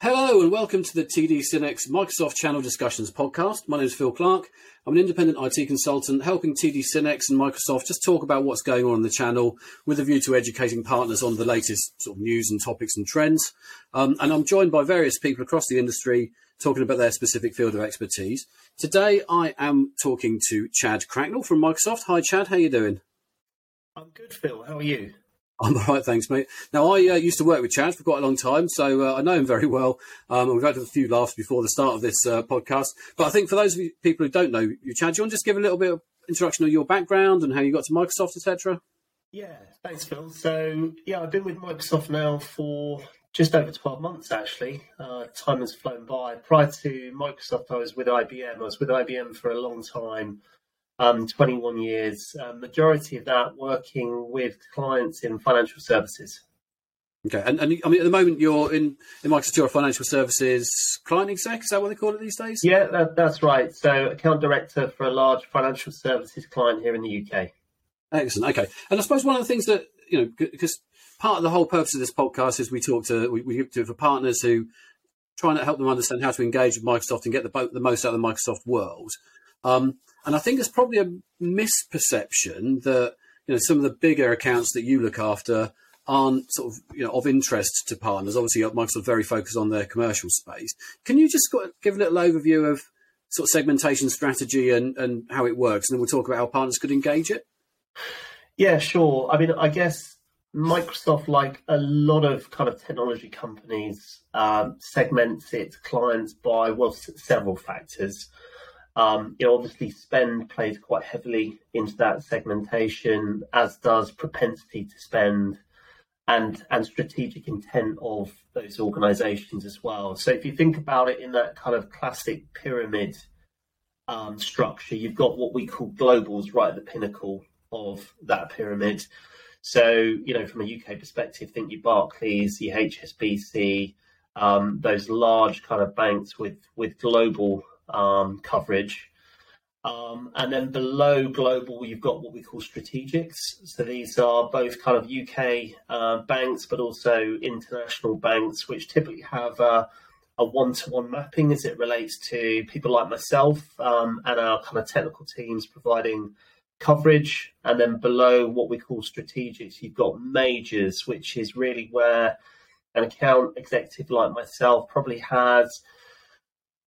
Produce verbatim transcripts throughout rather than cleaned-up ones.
Hello and welcome to the T D Synnex Microsoft Channel Discussions podcast. My name is Phil Clark. I'm an independent I T consultant helping T D Synnex and Microsoft just talk about what's going on in the channel with a view to educating partners on the latest sort of news and topics and trends. Um, and I'm joined by various people across the industry talking about their specific field of expertise. Today, I am talking to Chad Cracknell from Microsoft. Hi, Chad. How are you doing? I'm good, Phil. How are you? I'm all right, thanks, mate. Now, I uh, used to work with Chad for quite a long time, so uh, I know him very well. Um, and we've had a few laughs before the start of this uh, podcast. But I think for those of you people who don't know you, Chad, do you want to just give a little bit of introduction of your background and how you got to Microsoft, et cetera? Yeah, thanks, Phil. So, yeah, I've been with Microsoft now for just over twelve months, actually. Uh, time has flown by. Prior to Microsoft, I was with I B M. I was with I B M for a long time. Um, twenty-one years, uh, majority of that working with clients in financial services. Okay, and, and I mean, at the moment you're in, in Microsoft, you're financial services client exec, is that what they call it these days? Yeah, that, that's right. So account director for a large financial services client here in the U K. Excellent, okay. And I suppose one of the things that, you know, because part of the whole purpose of this podcast is we talk to, we, we do for partners who trying to help them understand how to engage with Microsoft and get the, the most out of the Microsoft world. Um, And I think it's probably a misperception that, you know, some of the bigger accounts that you look after aren't sort of, you know, of interest to partners. Obviously, Microsoft very focused on their commercial space. Can you just give a little overview of sort of segmentation strategy and, and how it works? And then we'll talk about how partners could engage it. Yeah, sure. I mean, I guess Microsoft, like a lot of kind of technology companies, um, segments its clients by, well, several factors. Um, you know, obviously, spend plays quite heavily into that segmentation, as does propensity to spend and and strategic intent of those organizations as well. So if you think about it in that kind of classic pyramid um, structure, you've got what we call globals right at the pinnacle of that pyramid. So, you know, from a U K perspective, think your Barclays, your H S B C, um, those large kind of banks with, with global Um, coverage. Um, and then below global, you've got what we call strategics. So these are both kind of U K uh, banks, but also international banks, which typically have uh, a one-to-one mapping as it relates to people like myself um, and our kind of technical teams providing coverage. And then below what we call strategics, you've got majors, which is really where an account executive like myself probably has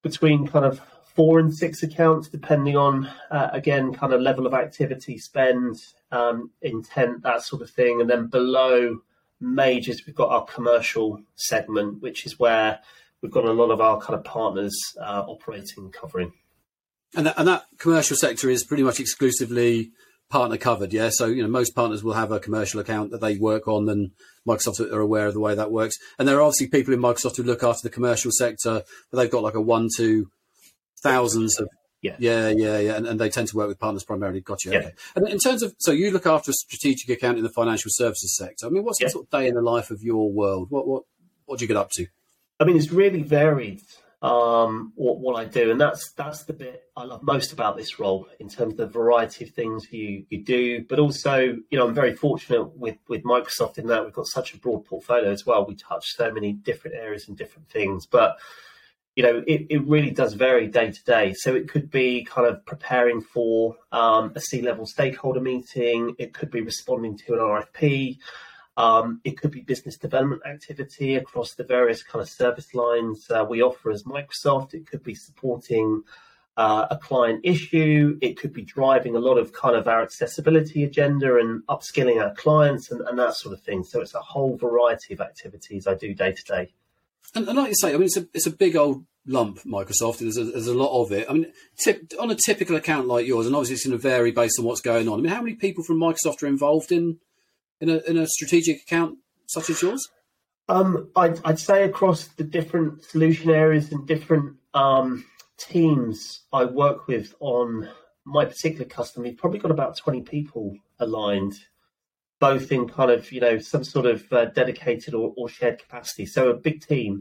between kind of four and six accounts, depending on, uh, again, kind of level of activity, spend, um, intent, that sort of thing. And then below majors, we've got our commercial segment, which is where we've got a lot of our kind of partners uh, operating, covering. And that, and that commercial sector is pretty much exclusively partner covered, yeah? So, you know, most partners will have a commercial account that they work on, and Microsoft are aware of the way that works. And there are obviously people in Microsoft who look after the commercial sector, but they've got like a one to thousands of, yeah, yeah, yeah, yeah. And, and they tend to work with partners primarily. Gotcha. Yeah. Okay. And in terms of, so you look after a strategic account in the financial services sector. I mean, what's yeah. the sort of day in the life of your world? What, what, what do you get up to? I mean, it's really varied. Um, what, what I do, and that's that's the bit I love most about this role in terms of the variety of things you, you do, but also, you know, I'm very fortunate with, with Microsoft in that we've got such a broad portfolio as well. We touch so many different areas and different things, but, you know, it, it really does vary day to day. So it could be kind of preparing for um, a C-level stakeholder meeting. It could be responding to an R F P. Um, it could be business development activity across the various kind of service lines uh, we offer as Microsoft. It could be supporting uh, a client issue. It could be driving a lot of kind of our accessibility agenda and upskilling our clients and, and that sort of thing. So it's a whole variety of activities I do day to day. And, and like you say, I mean, it's a, it's a big old lump, Microsoft. There's a, there's a lot of it. I mean, tip, on a typical account like yours, and obviously it's going to vary based on what's going on. I mean, how many people from Microsoft are involved in In a, in a strategic account such as yours? Um, I'd, I'd say across the different solution areas and different um, teams I work with on my particular customer, we've probably got about twenty people aligned, both in kind of, you know, some sort of uh, dedicated or, or shared capacity. So a big team.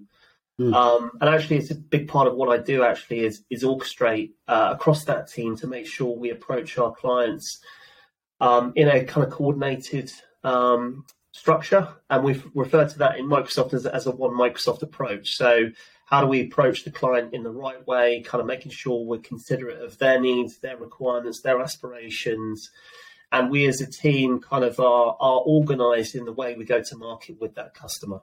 Mm. Um, and actually, it's a big part of what I do actually is, is orchestrate uh, across that team to make sure we approach our clients um, in a kind of coordinated Um, structure, and we've referred to that in Microsoft as, as a one Microsoft approach. So how do we approach the client in the right way, kind of making sure we're considerate of their needs, their requirements, their aspirations, and we as a team kind of are are organized in the way we go to market with that customer.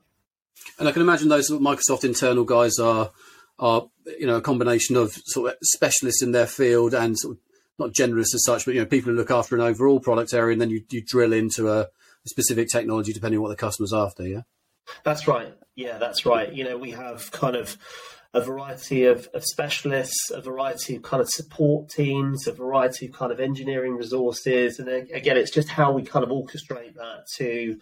And I can imagine those Microsoft internal guys are are you know a combination of sort of specialists in their field and sort of not generous as such, but you know people who look after an overall product area, and then you, you drill into a specific technology depending on what the customer's after. Yeah, that's right. Yeah, that's right. You know, we have kind of a variety of, of specialists, a variety of kind of support teams, a variety of kind of engineering resources, and then, again, it's just how we kind of orchestrate that to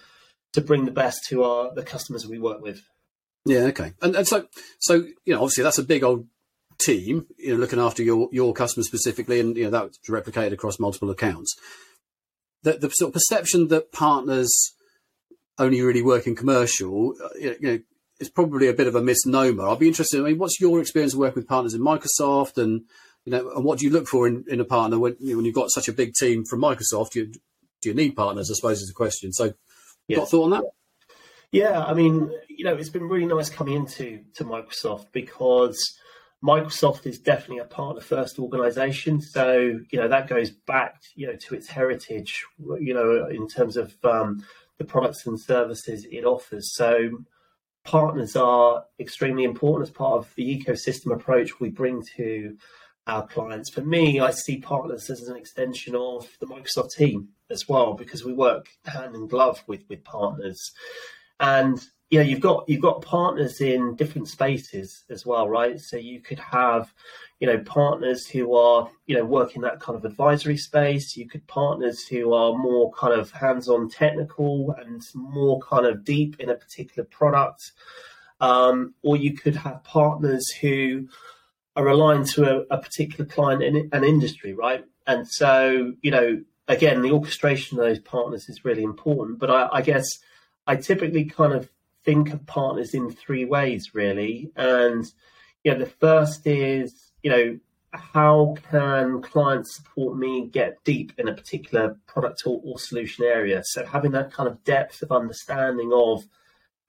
to bring the best to our the customers we work with. Yeah. Okay. And and so so you know, obviously that's a big old team, you know, looking after your your customers specifically, and you know that's replicated across multiple accounts. The, the sort of perception that partners only really work in commercial, you know, is probably a bit of a misnomer. I'll be interested. I mean, what's your experience of working with partners in Microsoft, and you know, and what do you look for in, in a partner when, you know, when you've got such a big team from Microsoft? You, do you need partners? I suppose is the question. So, yeah. Got a thought on that? Yeah, I mean, you know, it's been really nice coming into to Microsoft because Microsoft is definitely a partner-first organisation, so you know that goes back, you know, to its heritage, you know, in terms of um, the products and services it offers. So partners are extremely important as part of the ecosystem approach we bring to our clients. For me, I see partners as an extension of the Microsoft team as well, because we work hand in glove with with partners, and yeah, you've got you've got partners in different spaces as well, right? So you could have, you know, partners who are, you know, working that kind of advisory space. You could partners who are more kind of hands-on technical and more kind of deep in a particular product. Um, or you could have partners who are aligned to a, a particular client in an industry, right? And so, you know, again, the orchestration of those partners is really important. But I, I guess I typically kind of think of partners in three ways, really. And you know, the first is, you know, how can clients support me get deep in a particular product or, or solution area? So having that kind of depth of understanding of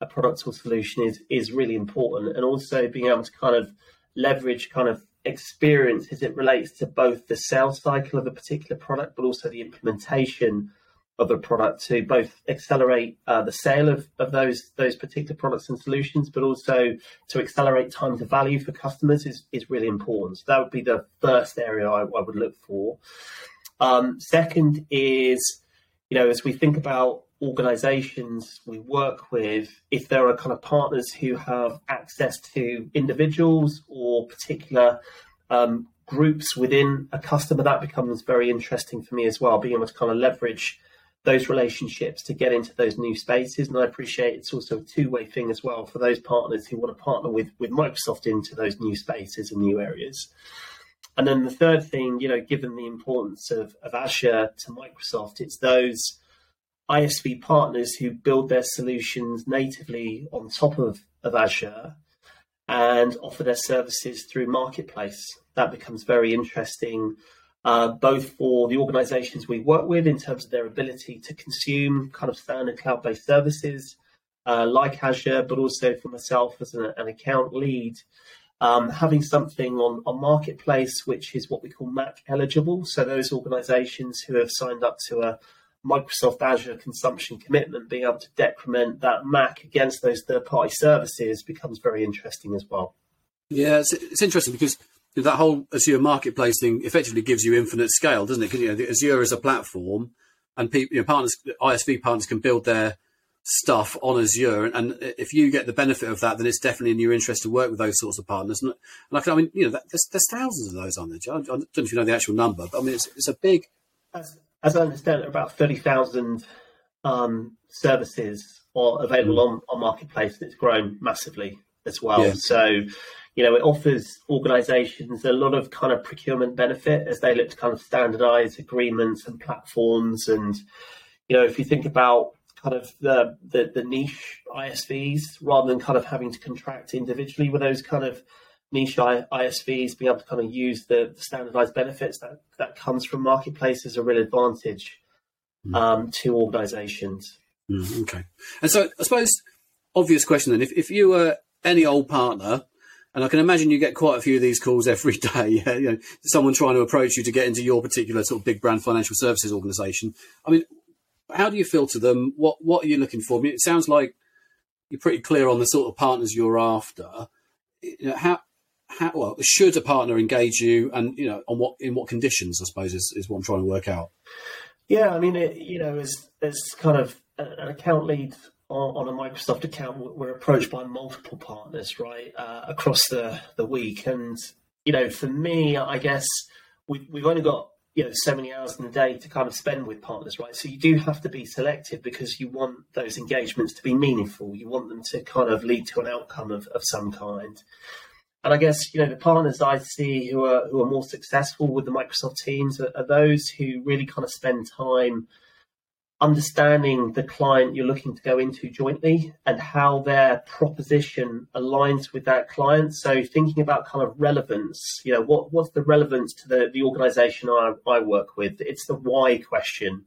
a product or solution is is really important, and also being able to kind of leverage kind of experience as it relates to both the sales cycle of a particular product, but also the implementation of a product to both accelerate uh, the sale of, of those those particular products and solutions, but also to accelerate time to value for customers is, is really important. So that would be the first area I, I would look for. Um, second is, you know, as we think about organizations we work with, if there are kind of partners who have access to individuals or particular um, groups within a customer, that becomes very interesting for me as well, being able to kind of leverage those relationships to get into those new spaces. And I appreciate it's also a two-way thing as well for those partners who want to partner with with Microsoft into those new spaces and new areas. And then the third thing, you know, given the importance of, of Azure to Microsoft, it's those I S V partners who build their solutions natively on top of, of Azure and offer their services through Marketplace. That becomes very interesting. Uh, both for the organizations we work with in terms of their ability to consume kind of standard cloud-based services uh, like Azure, but also for myself as an, an account lead, um, having something on, on Marketplace, which is what we call M A C eligible. So those organizations who have signed up to a Microsoft Azure consumption commitment, being able to decrement that M A C against those third-party services becomes very interesting as well. Yeah, it's, it's interesting because that whole Azure Marketplace thing effectively gives you infinite scale, doesn't it? Because you know, Azure is a platform, and people, you know, partners, I S V partners can build their stuff on Azure, and, and if you get the benefit of that, then it's definitely in your interest to work with those sorts of partners. And, and I, can, I mean, you know, that, there's, there's thousands of those on there. I don't know if you know the actual number, but I mean, it's, it's a big. As, as I understand it, about thirty thousand um, services are available on, on Marketplace, and it's grown massively as well. Yeah. So, you know, it offers organizations a lot of kind of procurement benefit as they look to kind of standardize agreements and platforms. And, you know, if you think about kind of the, the, the niche I S Vs, rather than kind of having to contract individually with those kind of niche I S Vs, being able to kind of use the, the standardized benefits that, that comes from Marketplace is a real advantage um, to organizations. Mm, okay. And so I suppose, obvious question then, if, if you were any old partner, and I can imagine you get quite a few of these calls every day, yeah, you know, someone trying to approach you to get into your particular sort of big brand financial services organisation. I mean, how do you filter them? What what are you looking for? I mean, it sounds like you're pretty clear on the sort of partners you're after. You know, how how well should a partner engage you, and you know, on what in what conditions? I suppose is, is what I'm trying to work out. Yeah, I mean, it, you know, as as kind of an account lead on a Microsoft account, we're approached by multiple partners, right, uh, across the the week, and you know, for me, I guess we, we've only got, you know, so many hours in the day to kind of spend with partners, right? So you do have to be selective because you want those engagements to be meaningful. You want them to kind of lead to an outcome of, of some kind. And I guess, you know, the partners I see who are who are more successful with the Microsoft teams are, are those who really kind of spend time understanding the client you're looking to go into jointly and how their proposition aligns with that client. So thinking about kind of relevance, you know, what, what's the relevance to the, the organization I, I work with? It's the why question.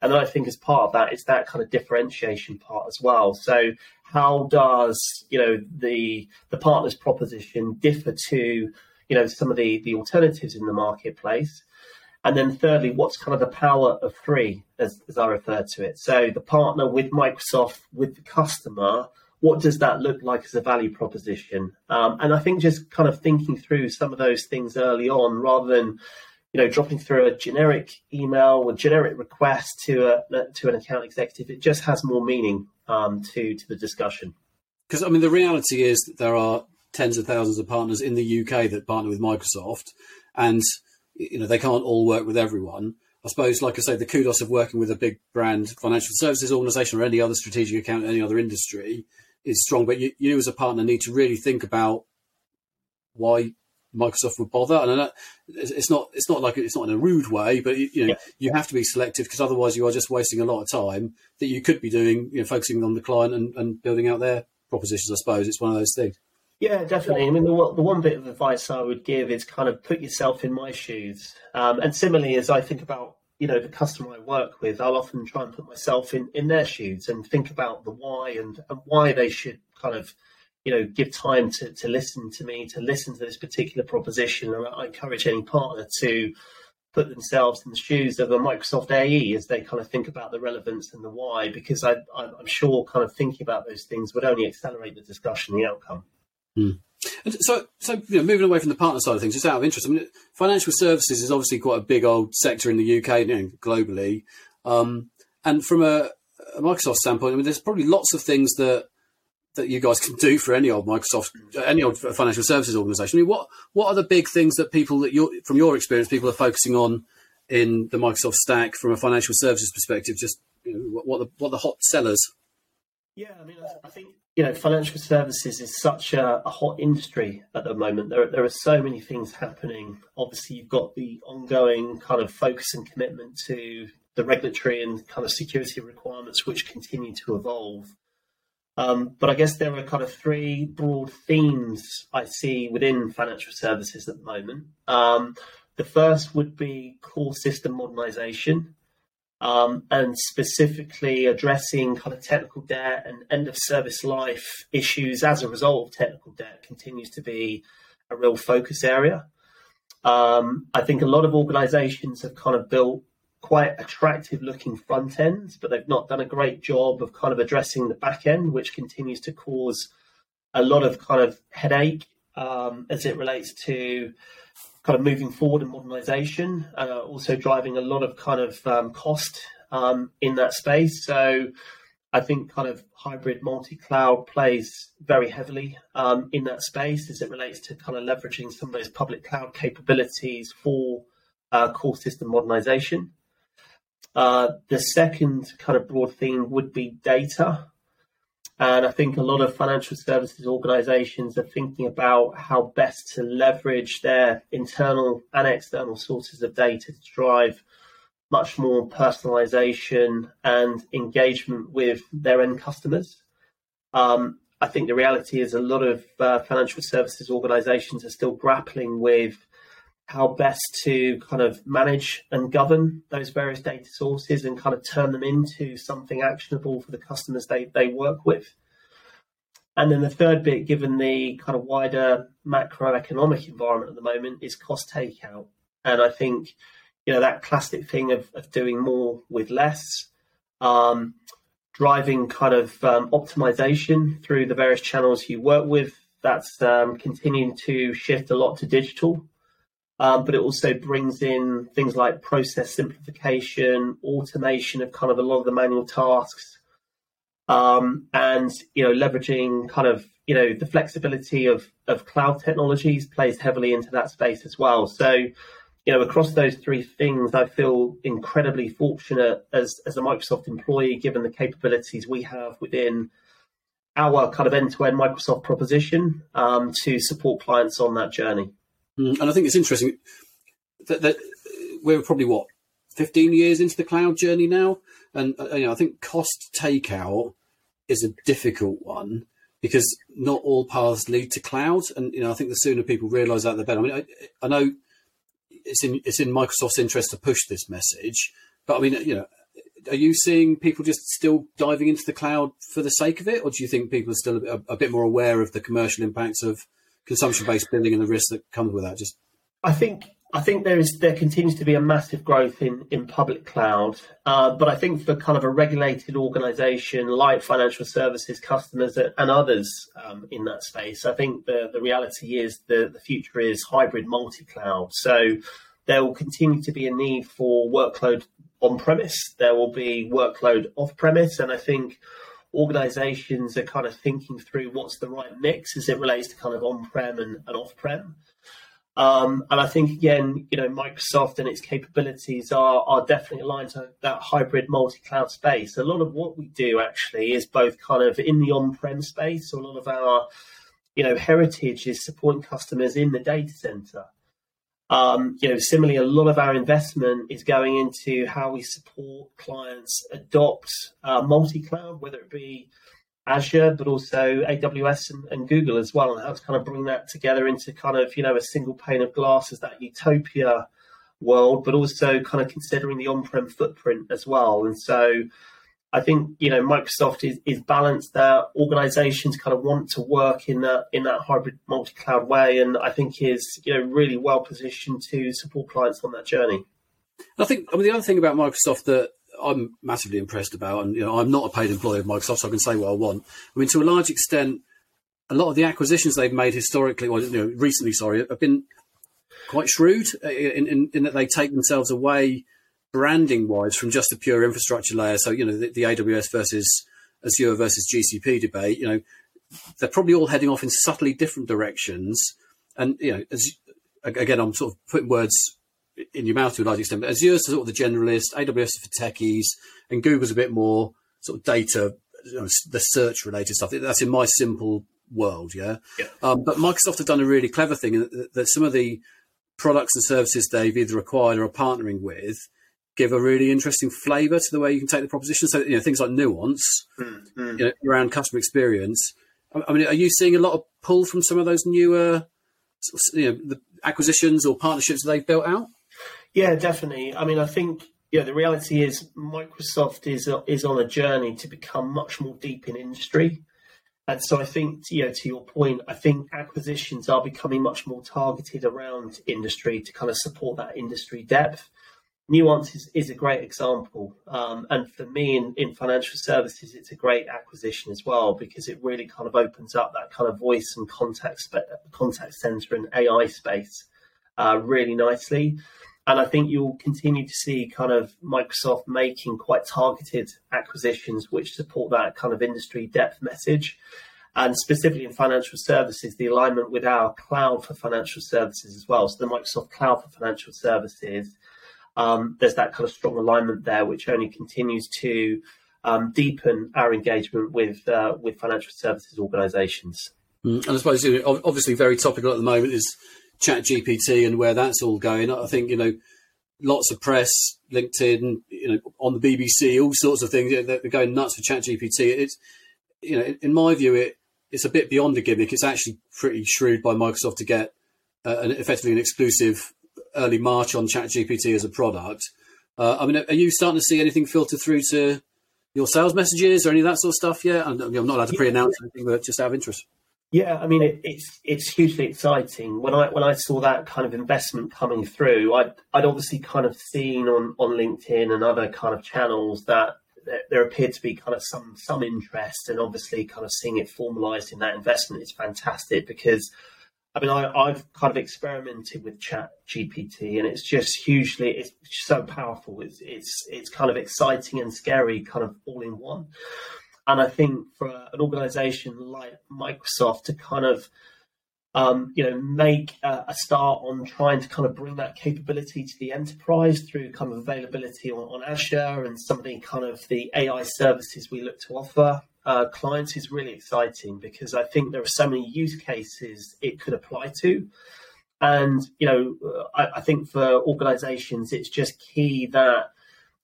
And then I think as part of that, it's that kind of differentiation part as well. So how does, you know, the the partner's proposition differ to, you know, some of the, the alternatives in the marketplace? And then thirdly, what's kind of the power of three, as, as I refer to it? So the partner with Microsoft, with the customer, what does that look like as a value proposition? Um, and I think just kind of thinking through some of those things early on, rather than, you know, dropping through a generic email or generic request to a, to an account executive, it just has more meaning um, to, to the discussion. Because, I mean, the reality is that there are tens of thousands of partners in the U K that partner with Microsoft, and you know, they can't all work with everyone. I suppose, like I say, the kudos of working with a big brand financial services organization or any other strategic account, any other industry is strong. But you, you as a partner need to really think about why Microsoft would bother. And I know it's not it's not like it's not in a rude way, but, you, you know, yeah. you have to be selective because otherwise you are just wasting a lot of time that you could be doing, you know, focusing on the client and, and building out their propositions, I suppose. It's one of those things. Yeah, definitely. I mean, the, the one bit of advice I would give is kind of put yourself in my shoes. Um, and similarly, as I think about, you know, the customer I work with, I'll often try and put myself in, in their shoes and think about the why and, and why they should kind of, you know, give time to, to listen to me, to listen to this particular proposition. And I encourage any partner to put themselves in the shoes of a Microsoft A E as they kind of think about the relevance and the why, because I, I'm sure kind of thinking about those things would only accelerate the discussion, the outcome. Hmm. And so, so you know, moving away from the partner side of things, just out of interest, I mean, financial services is obviously quite a big old sector in the U K and, you know, globally. Um, and from a, a Microsoft standpoint, I mean, there's probably lots of things that that you guys can do for any old Microsoft, any old financial services organisation. I mean, what what are the big things that people that you, from your experience, people are focusing on in the Microsoft stack from a financial services perspective? Just, you know, what the what the hot sellers? Yeah, I mean, I think, you know, financial services is such a, a hot industry at the moment. There, there are so many things happening. Obviously, you've got the ongoing kind of focus and commitment to the regulatory and kind of security requirements, which continue to evolve. Um, but I guess there are kind of three broad themes I see within financial services at the moment. Um, the first would be core system modernization. Um, and specifically addressing kind of technical debt and end of service life issues as a result of technical debt continues to be a real focus area. Um, I think a lot of organizations have kind of built quite attractive looking front ends, but they've not done a great job of kind of addressing the back end, which continues to cause a lot of kind of headache um, as it relates to kind of moving forward in modernization, uh, also driving a lot of kind of um, cost um, in that space. So I think kind of hybrid multi-cloud plays very heavily um, in that space as it relates to kind of leveraging some of those public cloud capabilities for uh, core system modernization. Uh, the second kind of broad theme would be data. And I think a lot of financial services organizations are thinking about how best to leverage their internal and external sources of data to drive much more personalization and engagement with their end customers. Um, I think the reality is a lot of uh, financial services organizations are still grappling with how best to kind of manage and govern those various data sources and kind of turn them into something actionable for the customers they, they work with. And then the third bit, given the kind of wider macroeconomic environment at the moment, is cost takeout. And I think, you know, that classic thing of, of doing more with less, um, driving kind of um, optimization through the various channels you work with, that's um, continuing to shift a lot to digital. Um, but it also brings in things like process simplification, automation of kind of a lot of the manual tasks, um, and, you know, leveraging kind of, you know, the flexibility of, of cloud technologies plays heavily into that space as well. So, you know, across those three things, I feel incredibly fortunate as, as a Microsoft employee, given the capabilities we have within our kind of end-to-end Microsoft proposition um, to support clients on that journey. And I think it's interesting that, that we're probably, what, fifteen years into the cloud journey now? And you know, I think cost takeout is a difficult one because not all paths lead to cloud. And you know, I think the sooner people realise that, the better. I mean, I, I know it's in it's in Microsoft's interest to push this message, but I mean, you know, are you seeing people just still diving into the cloud for the sake of it, or do you think people are still a, a bit more aware of the commercial impacts of consumption-based billing and the risks that comes with that? Just, I think, I think there is there continues to be a massive growth in in public cloud, uh, but I think for kind of a regulated organisation like financial services customers and others um, in that space, I think the the reality is the the future is hybrid multi-cloud. So there will continue to be a need for workload on-premise. There will be workload off-premise, and I think organizations are kind of thinking through what's the right mix as it relates to kind of on-prem and, and off-prem. Um, and I think, again, you know, Microsoft and its capabilities are are definitely aligned to that hybrid multi-cloud space. A lot of what we do actually is both kind of in the on-prem space. So a lot of our, you know, heritage is supporting customers in the data center. Um, you know, similarly, a lot of our investment is going into how we support clients adopt uh, multi-cloud, whether it be Azure, but also A W S and, and Google as well, and how to kind of bring that together into kind of, you know, a single pane of glass as that utopia world, but also kind of considering the on-prem footprint as well. And so I think, you know, Microsoft is, is balanced there. Organizations kind of want to work in that in that hybrid multi-cloud way, and I think is, you know, really well positioned to support clients on that journey. And I think, I mean, the other thing about Microsoft that I'm massively impressed about, and you know, I'm not a paid employee of Microsoft, so I can say what I want. I mean, to a large extent, a lot of the acquisitions they've made historically, or you know, recently, sorry, have been quite shrewd in, in, in that they take themselves away branding-wise from just the pure infrastructure layer. So, you know, the, the A W S versus Azure versus G C P debate, you know, they're probably all heading off in subtly different directions. And, you know, as, again, I'm sort of putting words in your mouth to a large extent, but Azure's sort of the generalist, A W S is for techies, and Google's a bit more sort of data, you know, the search-related stuff. That's in my simple world, yeah? yeah. Um, but Microsoft have done a really clever thing that, that some of the products and services they've either acquired or are partnering with give a really interesting flavour to the way you can take the proposition. So, you know, things like Nuance mm-hmm. you know, around customer experience. I mean, are you seeing a lot of pull from some of those newer, you know, the acquisitions or partnerships they've built out? Yeah, definitely. I mean, I think, you know, the reality is Microsoft is is on a journey to become much more deep in industry. And so I think, you know, to your point, I think acquisitions are becoming much more targeted around industry to kind of support that industry depth. Nuance is, is a great example. Um, and for me in, in financial services, it's a great acquisition as well, because it really kind of opens up that kind of voice and contact, spe- contact center and A I space uh, really nicely. And I think you'll continue to see kind of Microsoft making quite targeted acquisitions which support that kind of industry depth message. And specifically in financial services, the alignment with our cloud for financial services as well. So the Microsoft Cloud for Financial Services, Um, there's that kind of strong alignment there, which only continues to um, deepen our engagement with uh, with financial services organisations. And I suppose, you know, obviously very topical at the moment is ChatGPT and where that's all going. I think, you know, lots of press, LinkedIn, you know, on the B B C, all sorts of things, you know, they're going nuts for ChatGPT. It's, you know, in my view, it it's a bit beyond a gimmick. It's actually pretty shrewd by Microsoft to get uh, an, effectively an exclusive early March on ChatGPT as a product. Uh, I mean, are you starting to see anything filter through to your sales messages or any of that sort of stuff yet? I'm not allowed to pre-announce anything, but just out of interest. Yeah, I mean, it, it's it's hugely exciting. When I when I saw that kind of investment coming through, I'd, I'd obviously kind of seen on, on LinkedIn and other kind of channels that there appeared to be kind of some some interest, and obviously kind of seeing it formalized in that investment is fantastic because, I mean, I, I've kind of experimented with Chat G P T, and it's just hugely, it's so powerful. It's it's it's kind of exciting and scary, kind of all in one. And I think for an organization like Microsoft to kind of, um, you know, make a, a start on trying to kind of bring that capability to the enterprise through kind of availability on, on Azure and some of the kind of the A I services we look to offer uh, clients is really exciting, because I think there are so many use cases it could apply to. And, you know, I, I think for organizations, it's just key that,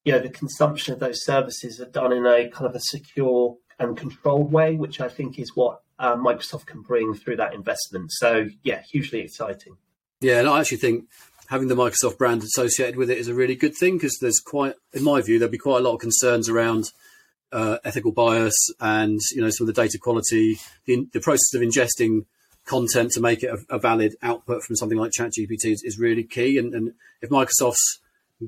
you know, the consumption of those services are done in a kind of a secure and controlled way, which I think is what uh, Microsoft can bring through that investment. So, yeah, hugely exciting. Yeah, and I actually think having the Microsoft brand associated with it is a really good thing, because there's quite, in my view, there'll be quite a lot of concerns around uh, ethical bias and, you know, some of the data quality, the, the process of ingesting content to make it a, a valid output from something like ChatGPT is, is really key. And, and if Microsoft's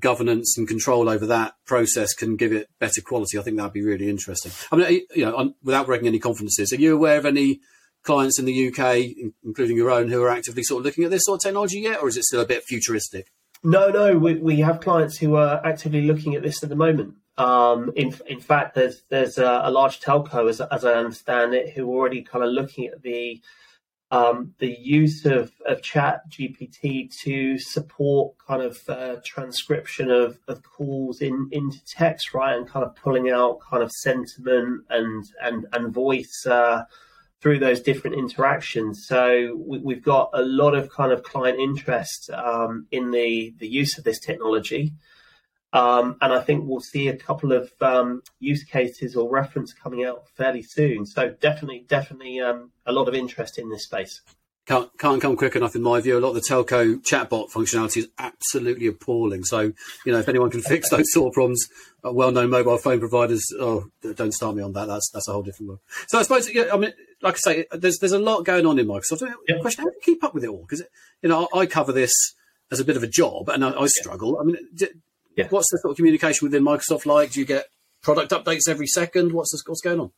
governance and control over that process can give it better quality, I think that'd be really interesting. I mean, you know, on, without breaking any confidences, are you aware of any clients in the U K, including your own, who are actively sort of looking at this sort of technology yet, or is it still a bit futuristic? No, no, we, we have clients who are actively looking at this at the moment. Um, in in fact, there's there's a, a large telco, as as I understand it, who are already kind of looking at the Um, the use of, of Chat G P T to support kind of uh, transcription of, of calls in, into text, right, and kind of pulling out kind of sentiment and and and voice uh, through those different interactions. So we, we've got a lot of kind of client interest um, in the the use of this technology. Um, and I think we'll see a couple of um, use cases or reference coming out fairly soon. So definitely, definitely um, a lot of interest in this space. Can't, can't come quick enough, in my view. A lot of the telco chatbot functionality is absolutely appalling. So, you know, if anyone can fix those sort of problems, uh, well-known mobile phone providers, oh, don't start me on that. That's that's a whole different world. So I suppose, yeah, I mean, like I say, there's there's a lot going on in Microsoft. Yeah. The question: how do you keep up with it all? Because, you know, I, I cover this as a bit of a job, and I, I struggle. Yeah. I mean. D- Yeah. What's the sort of communication within Microsoft like? Do you get product updates every second? What's this, what's going on?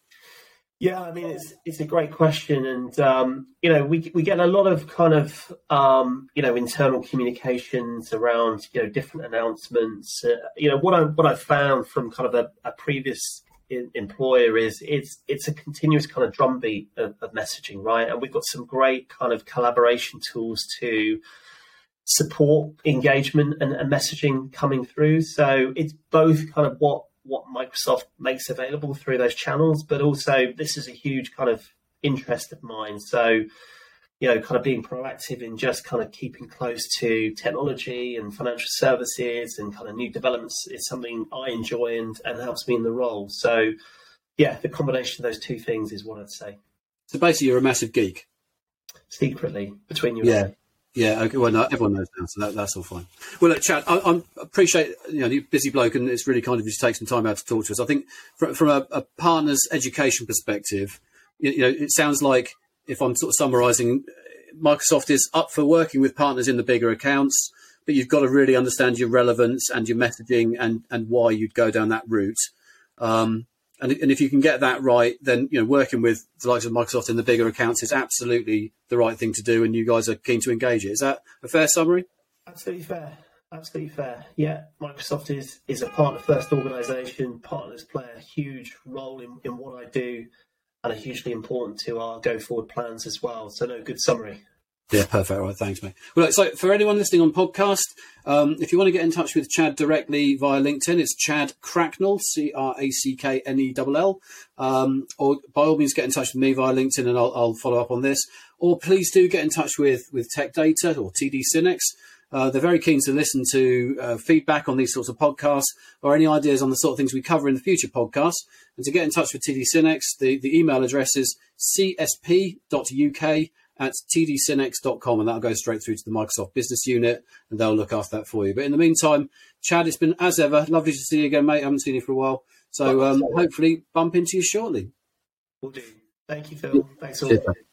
Yeah, I mean, it's it's a great question. And, um, you know, we we get a lot of kind of, um, you know, internal communications around, you know, different announcements. Uh, you know, what I what I found from kind of a, a previous in, employer is it's it's a continuous kind of drumbeat of, of messaging, right? And we've got some great kind of collaboration tools to support engagement and, and messaging coming through. So it's both kind of what what Microsoft makes available through those channels, but also this is a huge kind of interest of mine. So, you know, kind of being proactive in just kind of keeping close to technology and financial services and kind of new developments is something I enjoy and, and helps me in the role. So yeah, the combination of those two things is what I'd say. So basically you're a massive geek. Secretly, between you and yeah. me. Yeah, okay. Well, no, everyone knows now, so that, that's all fine. Well, look, Chad, I, I appreciate, you know, you're a busy bloke, and it's really kind of you to take some time out to talk to us. I think from, from a, a partner's education perspective, you, you know, it sounds like, if I'm sort of summarising, Microsoft is up for working with partners in the bigger accounts, but you've got to really understand your relevance and your messaging and, and why you'd go down that route. Um, and, and if you can get that right, then, you know, working with the likes of Microsoft in the bigger accounts is absolutely the right thing to do, and you guys are keen to engage it. Is that a fair summary? Absolutely fair. Absolutely fair. Yeah, Microsoft is is a partner-first organisation. Partners play a huge role in, in what I do and are hugely important to our go-forward plans as well. So, no, good summary. Yeah, perfect. All right, thanks, mate. Well, so for anyone listening on podcast, um, if you want to get in touch with Chad directly via LinkedIn, it's Chad Cracknell, C R A C K N E L L. Um, or by all means, get in touch with me via LinkedIn, and I'll, I'll follow up on this. Or please do get in touch with, with Tech Data or T D Synnex. Uh, they're very keen to listen to uh, feedback on these sorts of podcasts or any ideas on the sort of things we cover in the future podcasts. And to get in touch with T D Synnex, the, the email address is c s p dot u k That's T D Synnex dot com, and that'll go straight through to the Microsoft business unit, and they'll look after that for you. But in the meantime, Chad, it's been, as ever, lovely to see you again, mate. I haven't seen you for a while. So um, hopefully bump into you shortly. Will do. Thank you, Phil. Thanks a lot.